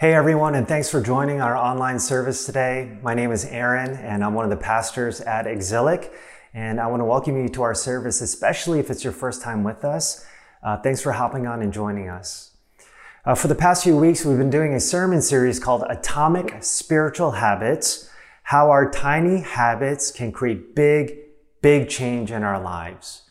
Hey everyone, and thanks for joining our online service today. My name is Aaron, and I'm one of the pastors at Exilic, and I want to welcome you to our service, especially if it's your first time with us. Thanks for hopping on and joining us. For the past few weeks, we've been doing a sermon series called Atomic Spiritual Habits, how our tiny habits can create big change in our lives.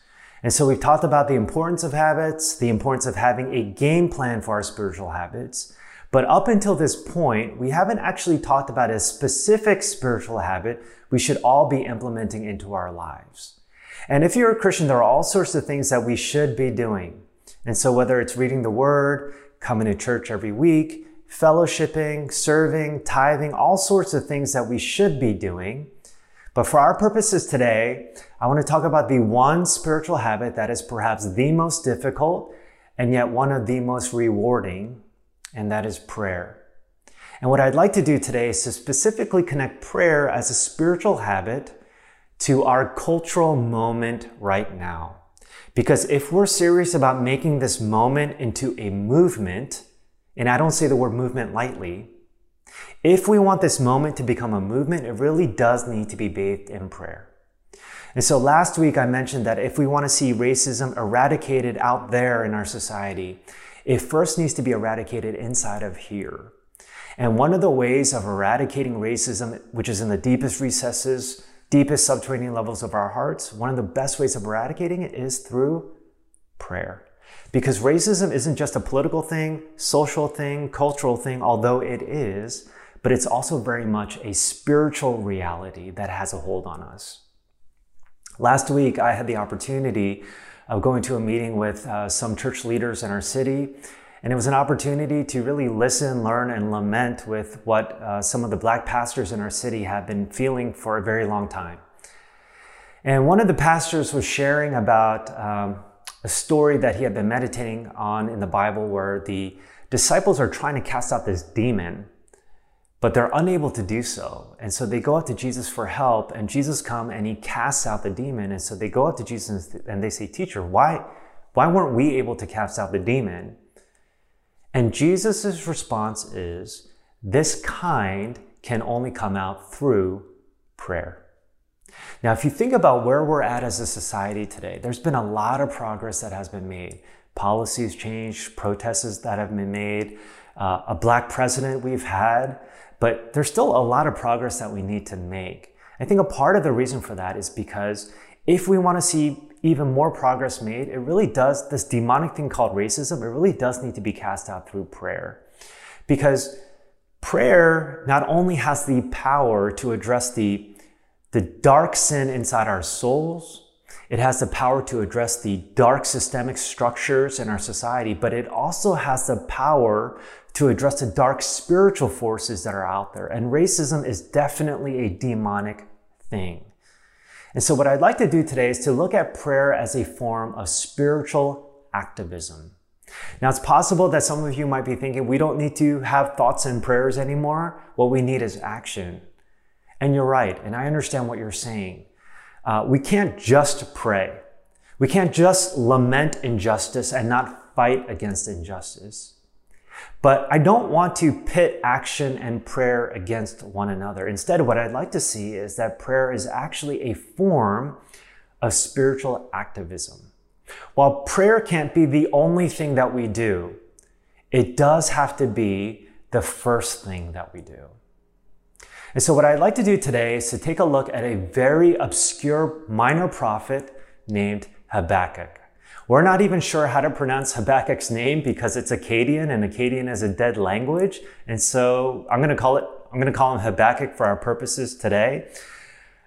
And so we've talked about the importance of habits, the importance of having a game plan for our spiritual habits. But up until this point, we haven't actually talked about a specific spiritual habit we should all be implementing into our lives. And if you're a Christian, there are all sorts of things that we should be doing. And so whether it's reading the Word, coming to church every week, fellowshipping, serving, tithing, all sorts of things that we should be doing. But for our purposes today, I want to talk about the one spiritual habit that is perhaps the most difficult and yet one of the most rewarding, and that is prayer. And what I'd like to do today is to specifically connect prayer as a spiritual habit to our cultural moment right now. Because if we're serious about making this moment into a movement, and I don't say the word movement lightly, if we want this moment to become a movement, it really does need to be bathed in prayer. And so last week I mentioned that if we want to see racism eradicated out there in our society, it first needs to be eradicated inside of here. And one of the ways of eradicating racism, which is in the deepest recesses, deepest subterranean levels of our hearts, one of the best ways of eradicating it is through prayer. Because racism isn't just a political thing, social thing, cultural thing, although it is, but it's also very much a spiritual reality that has a hold on us. Last week, I had the opportunity of going to a meeting with some church leaders in our city. And it was an opportunity to really listen, learn, and lament with what some of the Black pastors in our city have been feeling for a very long time. And one of the pastors was sharing about a story that he had been meditating on in the Bible where the disciples are trying to cast out this demon, but they're unable to do so. And so they go up to Jesus for help, and Jesus comes and he casts out the demon. And so they go up to Jesus and they say, "Teacher, why weren't we able to cast out the demon?" And Jesus' response is, "This kind can only come out through prayer." Now, if you think about where we're at as a society today, there's been a lot of progress that has been made. Policies changed, protests that have been made, a Black president we've had. But there's still a lot of progress that we need to make. I think a part of the reason for that is because if we want to see even more progress made, it really does, this demonic thing called racism, it really does need to be cast out through prayer. Because prayer not only has the power to address the dark sin inside our souls, it has the power to address the dark systemic structures in our society, but it also has the power to address the dark spiritual forces that are out there. And racism is definitely a demonic thing. And so what I'd like to do today is to look at prayer as a form of spiritual activism. Now, it's possible that some of you might be thinking, we don't need to have thoughts and prayers anymore. What we need is action. And you're right. And I understand what you're saying. We can't just pray. We can't just lament injustice and not fight against injustice. But I don't want to pit action and prayer against one another. Instead, what I'd like to see is that prayer is actually a form of spiritual activism. While prayer can't be the only thing that we do, it does have to be the first thing that we do. And so what I'd like to do today is to take a look at a very obscure minor prophet named Habakkuk. We're not even sure how to pronounce Habakkuk's name because it's Akkadian, and Akkadian is a dead language. And so I'm going to call him Habakkuk for our purposes today.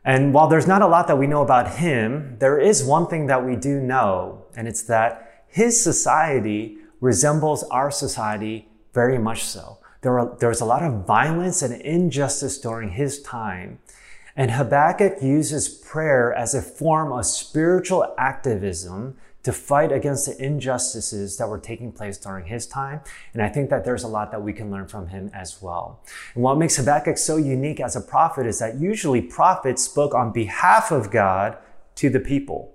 And while there's not a lot that we know about him, there is one thing that we do know, and it's that his society resembles our society very much so. There was a lot of violence and injustice during his time. And Habakkuk uses prayer as a form of spiritual activism to fight against the injustices that were taking place during his time. And I think that there's a lot that we can learn from him as well. And what makes Habakkuk so unique as a prophet is that usually prophets spoke on behalf of God to the people.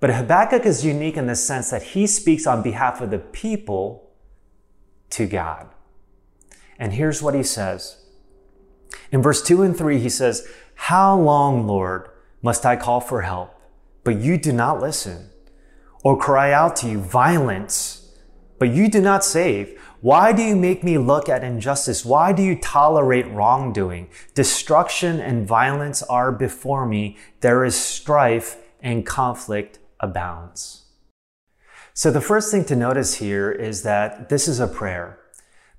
But Habakkuk is unique in the sense that he speaks on behalf of the people to God. And here's what he says. In verse 2 and 3, he says, "How long, Lord, must I call for help, but you do not listen? Or cry out to you, violence, but you do not save? Why do you make me look at injustice? Why do you tolerate wrongdoing? Destruction and violence are before me. There is strife and conflict abounds." So the first thing to notice here is that this is a prayer.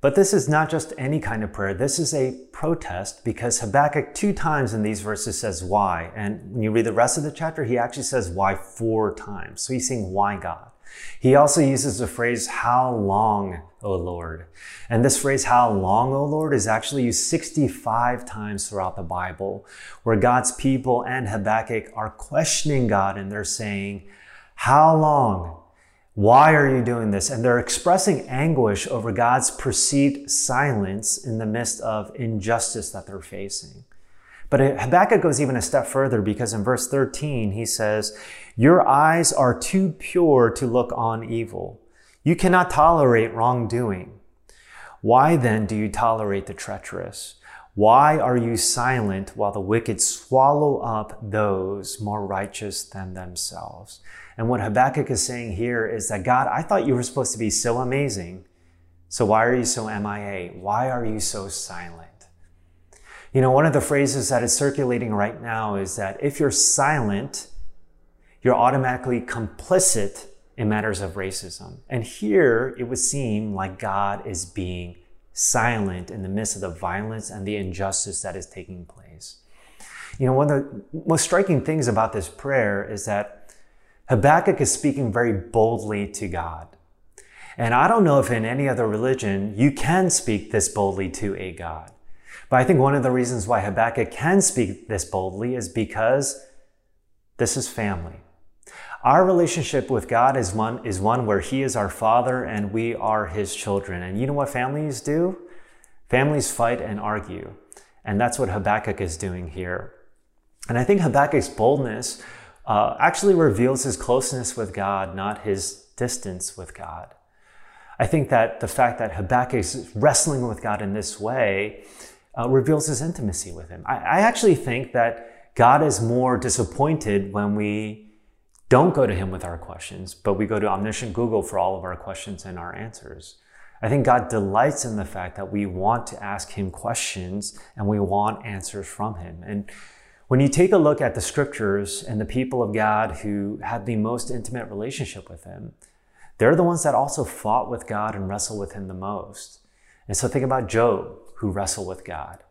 But this is not just any kind of prayer. This is a protest, because Habakkuk 2 times in these verses says why. And when you read the rest of the chapter, he actually says why 4 times. So he's saying, why, God? He also uses the phrase, "How long, O Lord?" And this phrase, "How long, O Lord?" is actually used 65 times throughout the Bible, where God's people and Habakkuk are questioning God, and they're saying, "How long? Why are you doing this?" And they're expressing anguish over God's perceived silence in the midst of injustice that they're facing. But Habakkuk goes even a step further, because in verse 13, he says, "Your eyes are too pure to look on evil. You cannot tolerate wrongdoing. Why then do you tolerate the treacherous? Why are you silent while the wicked swallow up those more righteous than themselves?" And what Habakkuk is saying here is that, God, I thought you were supposed to be so amazing. So why are you so MIA? Why are you so silent? You know, one of the phrases that is circulating right now is that if you're silent, you're automatically complicit in matters of racism. And here it would seem like God is being silent in the midst of the violence and the injustice that is taking place. You know, one of the most striking things about this prayer is that Habakkuk is speaking very boldly to God. And I don't know if in any other religion you can speak this boldly to a God. But I think one of the reasons why Habakkuk can speak this boldly is because this is family. Our relationship with God is one where He is our Father and we are His children. And you know what families do? Families fight and argue. And that's what Habakkuk is doing here. And I think Habakkuk's boldness actually reveals his closeness with God, not his distance with God. I think that the fact that Habakkuk is wrestling with God in this way reveals his intimacy with Him. I actually think that God is more disappointed when we don't go to Him with our questions, but we go to omniscient Google for all of our questions and our answers. I think God delights in the fact that we want to ask Him questions and we want answers from Him. And when you take a look at the scriptures and the people of God who had the most intimate relationship with Him, they're the ones that also fought with God and wrestled with Him the most. And so think about Job, who wrestled with God.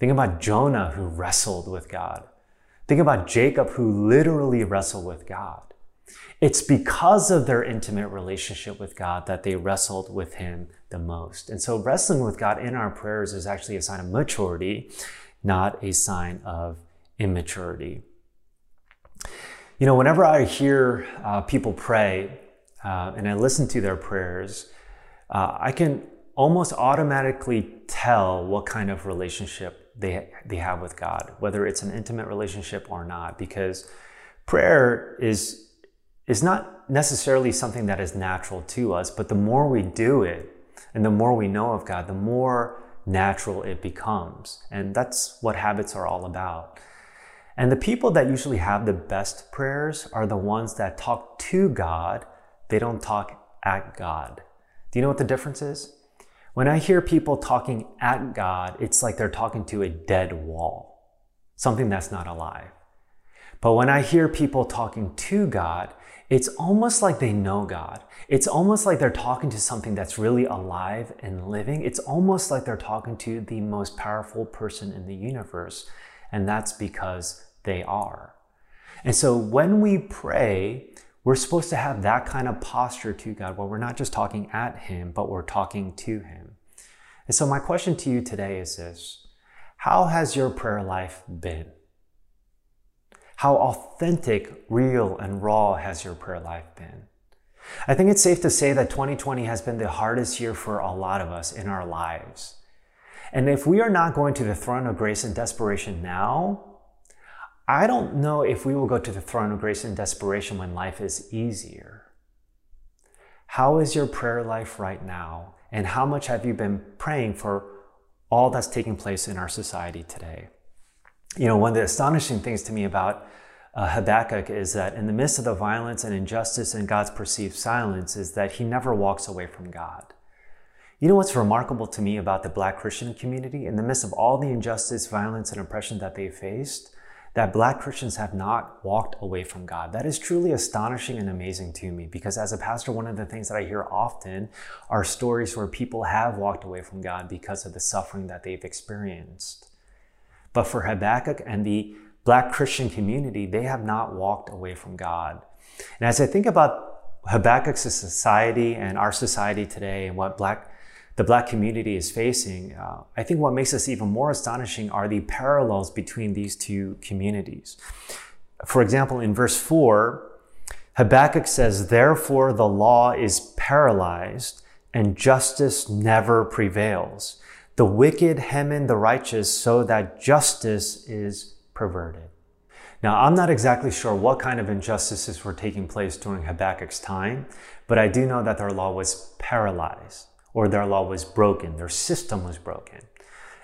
Think about Jonah, who wrestled with God. Think about Jacob, who literally wrestled with God. It's because of their intimate relationship with God that they wrestled with Him the most. And so wrestling with God in our prayers is actually a sign of maturity, not a sign of immaturity. You know, whenever I hear people pray and I listen to their prayers, I can almost automatically tell what kind of relationship they have with God, whether it's an intimate relationship or not, because prayer is not necessarily something that is natural to us, but the more we do it and the more we know of God, the more natural it becomes. And that's what habits are all about. And the people that usually have the best prayers are the ones that talk to God. They don't talk at God. Do you know what the difference is? When I hear people talking at God, it's like they're talking to a dead wall, something that's not alive. But when I hear people talking to God, it's almost like they know God. It's almost like they're talking to something that's really alive and living. It's almost like they're talking to the most powerful person in the universe, and that's because they are. And so when we pray, we're supposed to have that kind of posture to God, where we're not just talking at Him, but we're talking to Him. And so my question to you today is this: how has your prayer life been? How authentic, real, and raw has your prayer life been? I think it's safe to say that 2020 has been the hardest year for a lot of us in our lives. And if we are not going to the throne of grace in desperation now, I don't know if we will go to the throne of grace in desperation when life is easier. How is your prayer life right now? And how much have you been praying for all that's taking place in our society today. You know, one of the astonishing things to me about Habakkuk is that in the midst of the violence and injustice and God's perceived silence is that he never walks away from God. You know what's remarkable to me about the Black Christian community? In the midst of all the injustice, violence, and oppression that they faced, that Black Christians have not walked away from God. That is truly astonishing and amazing to me, because as a pastor, one of the things that I hear often are stories where people have walked away from God because of the suffering that they've experienced. But for Habakkuk and the Black Christian community, they have not walked away from God. And as I think about Habakkuk's society and our society today and what the Black community is facing, I think what makes this even more astonishing are the parallels between these two communities. For example, in verse 4, Habakkuk says, "Therefore the law is paralyzed and justice never prevails. The wicked hem in the righteous so that justice is perverted." Now, I'm not exactly sure what kind of injustices were taking place during Habakkuk's time, but I do know that their law was paralyzed, or their law was broken, their system was broken.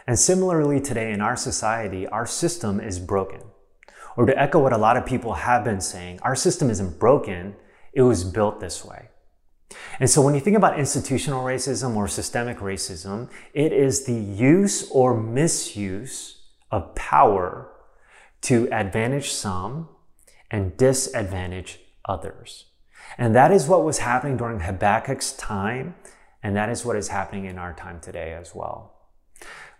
And similarly today in our society, our system is broken. Or to echo what a lot of people have been saying, our system isn't broken, it was built this way. And so when you think about institutional racism or systemic racism, it is the use or misuse of power to advantage some and disadvantage others. And that is what was happening during Habakkuk's time, and that is what is happening in our time today as well.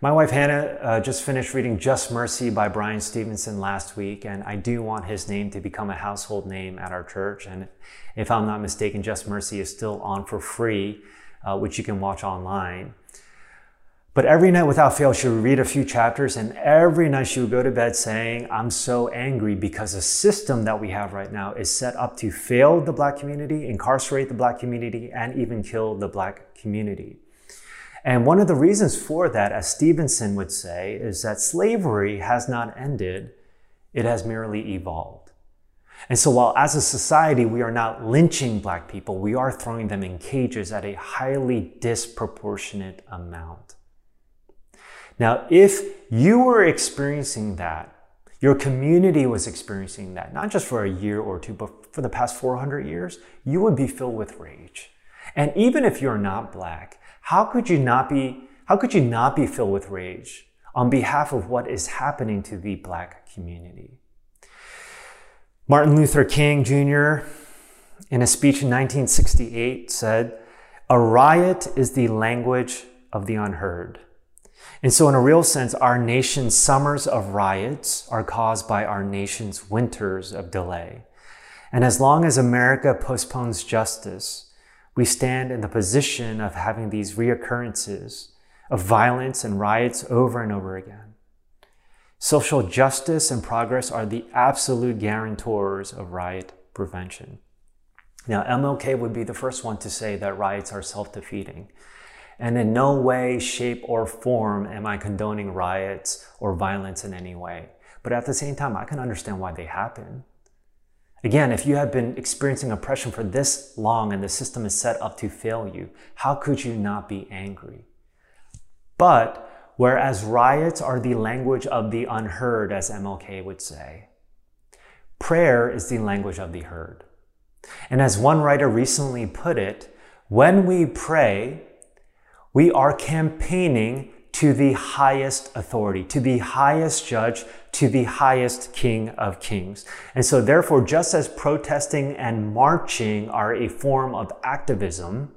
My wife Hannah just finished reading Just Mercy by Bryan Stevenson last week, and I do want his name to become a household name at our church. And if I'm not mistaken, Just Mercy is still on for free, which you can watch online. But every night without fail, she would read a few chapters, and every night she would go to bed saying, "I'm so angry because the system that we have right now is set up to fail the Black community, incarcerate the Black community, and even kill the Black community." And one of the reasons for that, as Stevenson would say, is that slavery has not ended, it has merely evolved. And so while as a society, we are not lynching Black people, we are throwing them in cages at a highly disproportionate amount. Now, if you were experiencing that, your community was experiencing that, not just for a year or two, but for the past 400 years, you would be filled with rage. And even if you're not Black, how could you not be filled with rage on behalf of what is happening to the Black community? Martin Luther King Jr., in a speech in 1968, said, "A riot is the language of the unheard." And so in a real sense, our nation's summers of riots are caused by our nation's winters of delay. And as long as America postpones justice, we stand in the position of having these reoccurrences of violence and riots over and over again. Social justice and progress are the absolute guarantors of riot prevention. Now, MLK would be the first one to say that riots are self-defeating. And in no way, shape, or form am I condoning riots or violence in any way. But at the same time, I can understand why they happen. Again, if you have been experiencing oppression for this long and the system is set up to fail you, how could you not be angry? But whereas riots are the language of the unheard, as MLK would say, prayer is the language of the heard. And as one writer recently put it, when we pray, we are campaigning to the highest authority, to the highest judge, to the highest King of Kings. And so therefore, just as protesting and marching are a form of activism,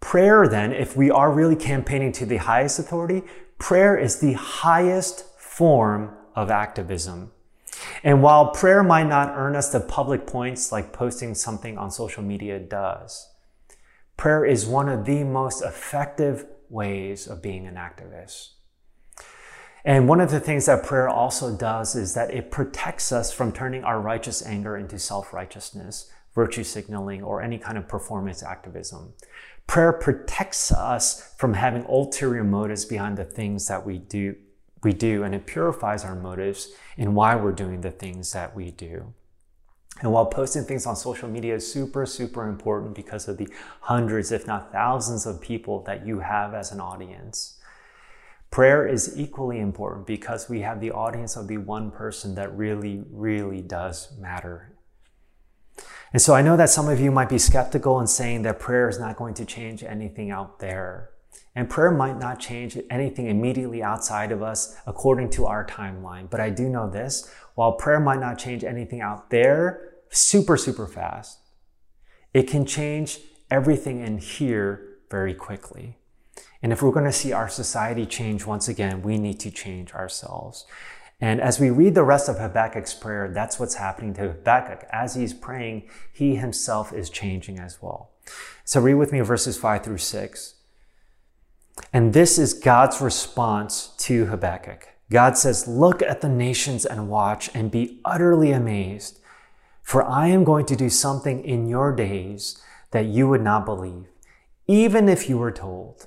prayer then, if we are really campaigning to the highest authority, prayer is the highest form of activism. And while prayer might not earn us the public points like posting something on social media does, prayer is one of the most effective ways of being an activist. And one of the things that prayer also does is that it protects us from turning our righteous anger into self-righteousness, virtue signaling, or any kind of performance activism. Prayer protects us from having ulterior motives behind the things that we do, and it purifies our motives in why we're doing the things that we do. And while posting things on social media is super, super important because of the hundreds, if not thousands of people that you have as an audience, Prayer is equally important because we have the audience of the one person that really, really does matter. And so I know that some of you might be skeptical and saying that prayer is not going to change anything out there. And prayer might not change anything immediately outside of us according to our timeline. But I do know this, while prayer might not change anything out there super, super fast, it can change everything in here very quickly. And if we're going to see our society change once again, we need to change ourselves. And as we read the rest of Habakkuk's prayer, that's what's happening to Habakkuk. As he's praying, he himself is changing as well. So read with me verses 5 through 6. And this is God's response to Habakkuk. God says, "Look at the nations and watch and be utterly amazed, for I am going to do something in your days that you would not believe, even if you were told.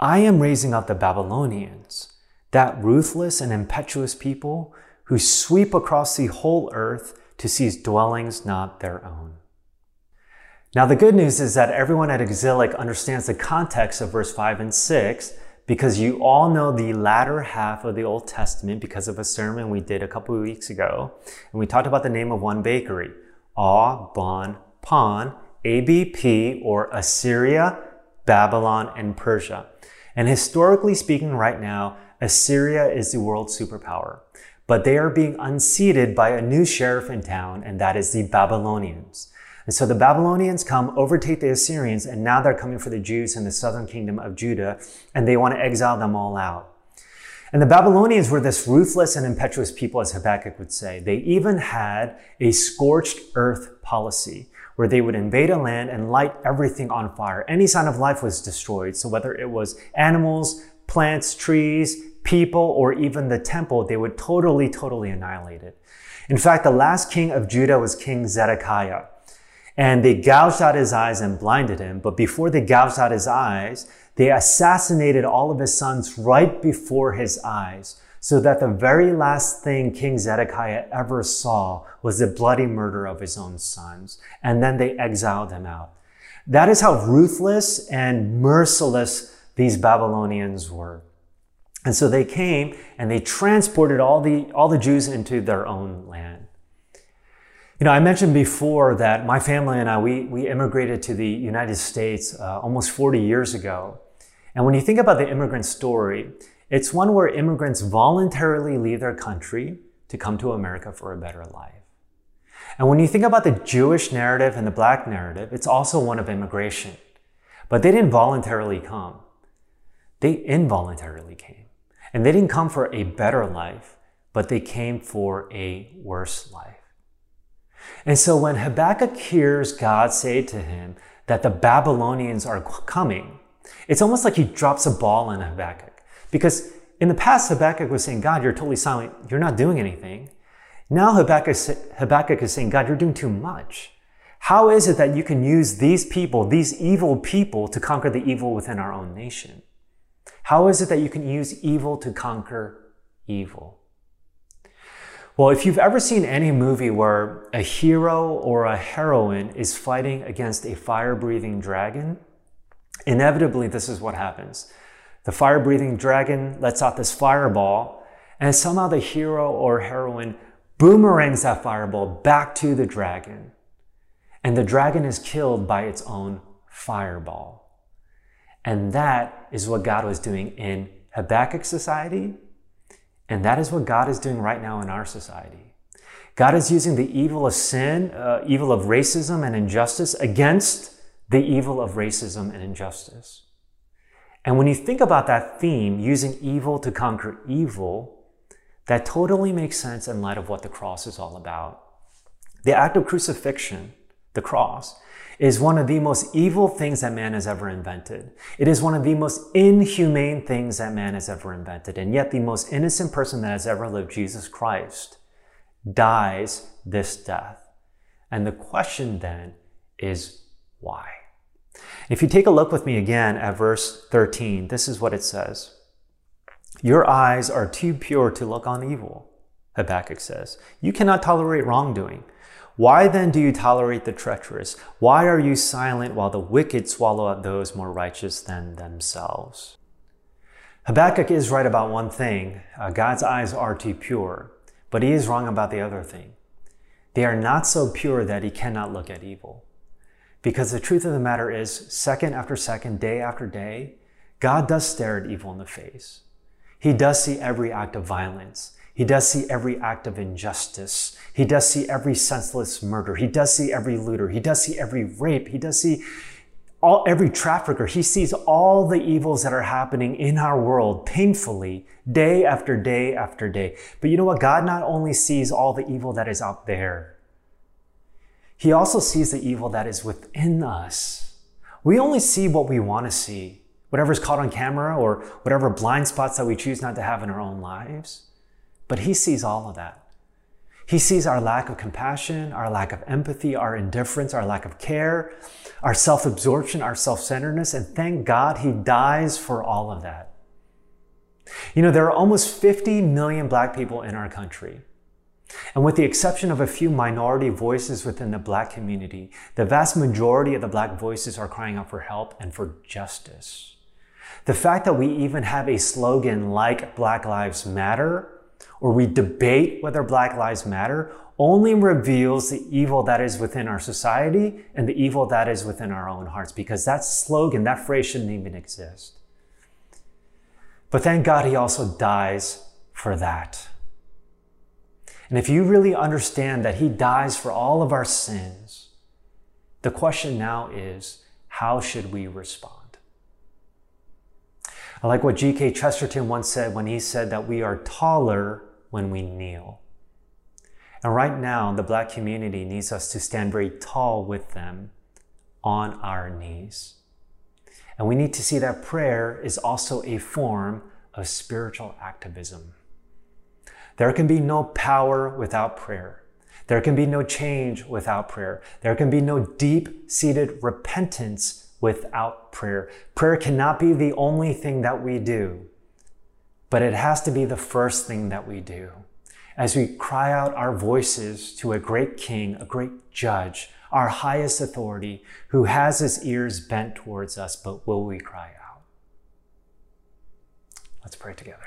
I am raising up the Babylonians, that ruthless and impetuous people who sweep across the whole earth to seize dwellings not their own." Now, the good news is that everyone at Exilic understands the context of verse 5 and 6 because you all know the latter half of the Old Testament because of a sermon we did a couple of weeks ago. And we talked about the name of one bakery, Au Bon Pain, ABP, or Assyria, Babylon, and Persia. And historically speaking right now, Assyria is the world's superpower, but they are being unseated by a new sheriff in town, and that is the Babylonians. And so the Babylonians come, overtake the Assyrians, and now they're coming for the Jews in the southern kingdom of Judah, and they want to exile them all out. And the Babylonians were this ruthless and impetuous people, as Habakkuk would say. They even had a scorched earth policy, where they would invade a land and light everything on fire. Any sign of life was destroyed. So whether it was animals, plants, trees, people, or even the temple, they would totally, totally annihilate it. In fact, the last king of Judah was King Zedekiah. And they gouged out his eyes and blinded him. But before they gouged out his eyes, they assassinated all of his sons right before his eyes, so that the very last thing King Zedekiah ever saw was the bloody murder of his own sons. And then they exiled him out. That is how ruthless and merciless these Babylonians were. And so they came and they transported all the Jews into their own land. You know, I mentioned before that my family and I, we immigrated to the United States almost 40 years ago. And when you think about the immigrant story, it's one where immigrants voluntarily leave their country to come to America for a better life. And when you think about the Jewish narrative and the Black narrative, it's also one of immigration. But they didn't voluntarily come. They involuntarily came. And they didn't come for a better life, but they came for a worse life. And so when Habakkuk hears God say to him that the Babylonians are coming, it's almost like he drops a ball on Habakkuk. Because in the past, Habakkuk was saying, God, you're totally silent. You're not doing anything. Now Habakkuk is saying, God, you're doing too much. How is it that you can use these people, these evil people, to conquer the evil within our own nation? How is it that you can use evil to conquer evil? Well, if you've ever seen any movie where a hero or a heroine is fighting against a fire-breathing dragon, inevitably this is what happens. The fire-breathing dragon lets out this fireball, and somehow the hero or heroine boomerangs that fireball back to the dragon. And the dragon is killed by its own fireball. And that is what God was doing in Habakkuk's society, and that is what God is doing right now in our society. God is using the evil of sin, evil of racism and injustice against the evil of racism and injustice. And when you think about that theme, using evil to conquer evil, that totally makes sense in light of what the cross is all about. The act of crucifixion, the cross, is one of the most evil things that man has ever invented. It is one of the most inhumane things that man has ever invented. And yet the most innocent person that has ever lived, Jesus Christ, dies this death. And the question then is why? If you take a look with me again at verse 13, this is what it says. Your eyes are too pure to look on evil, Habakkuk says. You cannot tolerate wrongdoing. Why then do you tolerate the treacherous? Why are you silent while the wicked swallow up those more righteous than themselves? Habakkuk is right about one thing. God's eyes are too pure, but he is wrong about the other thing. They are not so pure that he cannot look at evil. Because the truth of the matter is, second after second, day after day, God does stare at evil in the face. He does see every act of violence. He does see every act of injustice. He does see every senseless murder. He does see every looter. He does see every rape. He does see every trafficker. He sees all the evils that are happening in our world painfully, day after day after day. But you know what? God not only sees all the evil that is out there, he also sees the evil that is within us. We only see what we want to see, whatever's caught on camera or whatever blind spots that we choose not to have in our own lives. But he sees all of that. He sees our lack of compassion, our lack of empathy, our indifference, our lack of care, our self-absorption, our self-centeredness, and thank God he dies for all of that. You know, there are almost 50 million Black people in our country. And with the exception of a few minority voices within the Black community, the vast majority of the Black voices are crying out for help and for justice. The fact that we even have a slogan like Black Lives Matter, or we debate whether Black Lives Matter, only reveals the evil that is within our society and the evil that is within our own hearts, because that slogan, that phrase shouldn't even exist. But thank God he also dies for that. And if you really understand that he dies for all of our sins, the question now is, how should we respond? I like what G.K. Chesterton once said when he said that we are taller when we kneel. And right now, the Black community needs us to stand very tall with them on our knees. And we need to see that prayer is also a form of spiritual activism. There can be no power without prayer. There can be no change without prayer. There can be no deep-seated repentance without prayer. Prayer cannot be the only thing that we do, but it has to be the first thing that we do. As we cry out our voices to a great king, a great judge, our highest authority, who has his ears bent towards us, but will we cry out? Let's pray together.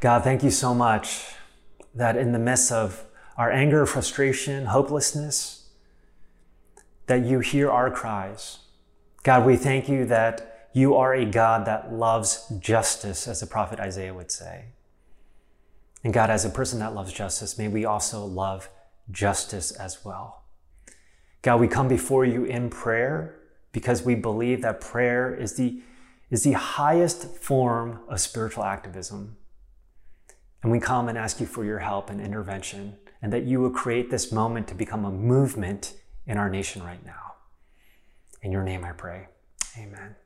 God, thank you so much that in the midst of our anger, frustration, hopelessness, that you hear our cries. God, we thank you that you are a God that loves justice, as the prophet Isaiah would say. And God, as a person that loves justice, may we also love justice as well. God, we come before you in prayer because we believe that prayer is the highest form of spiritual activism. And we come and ask you for your help and intervention, and that you will create this moment to become a movement in our nation right now. In your name I pray, amen.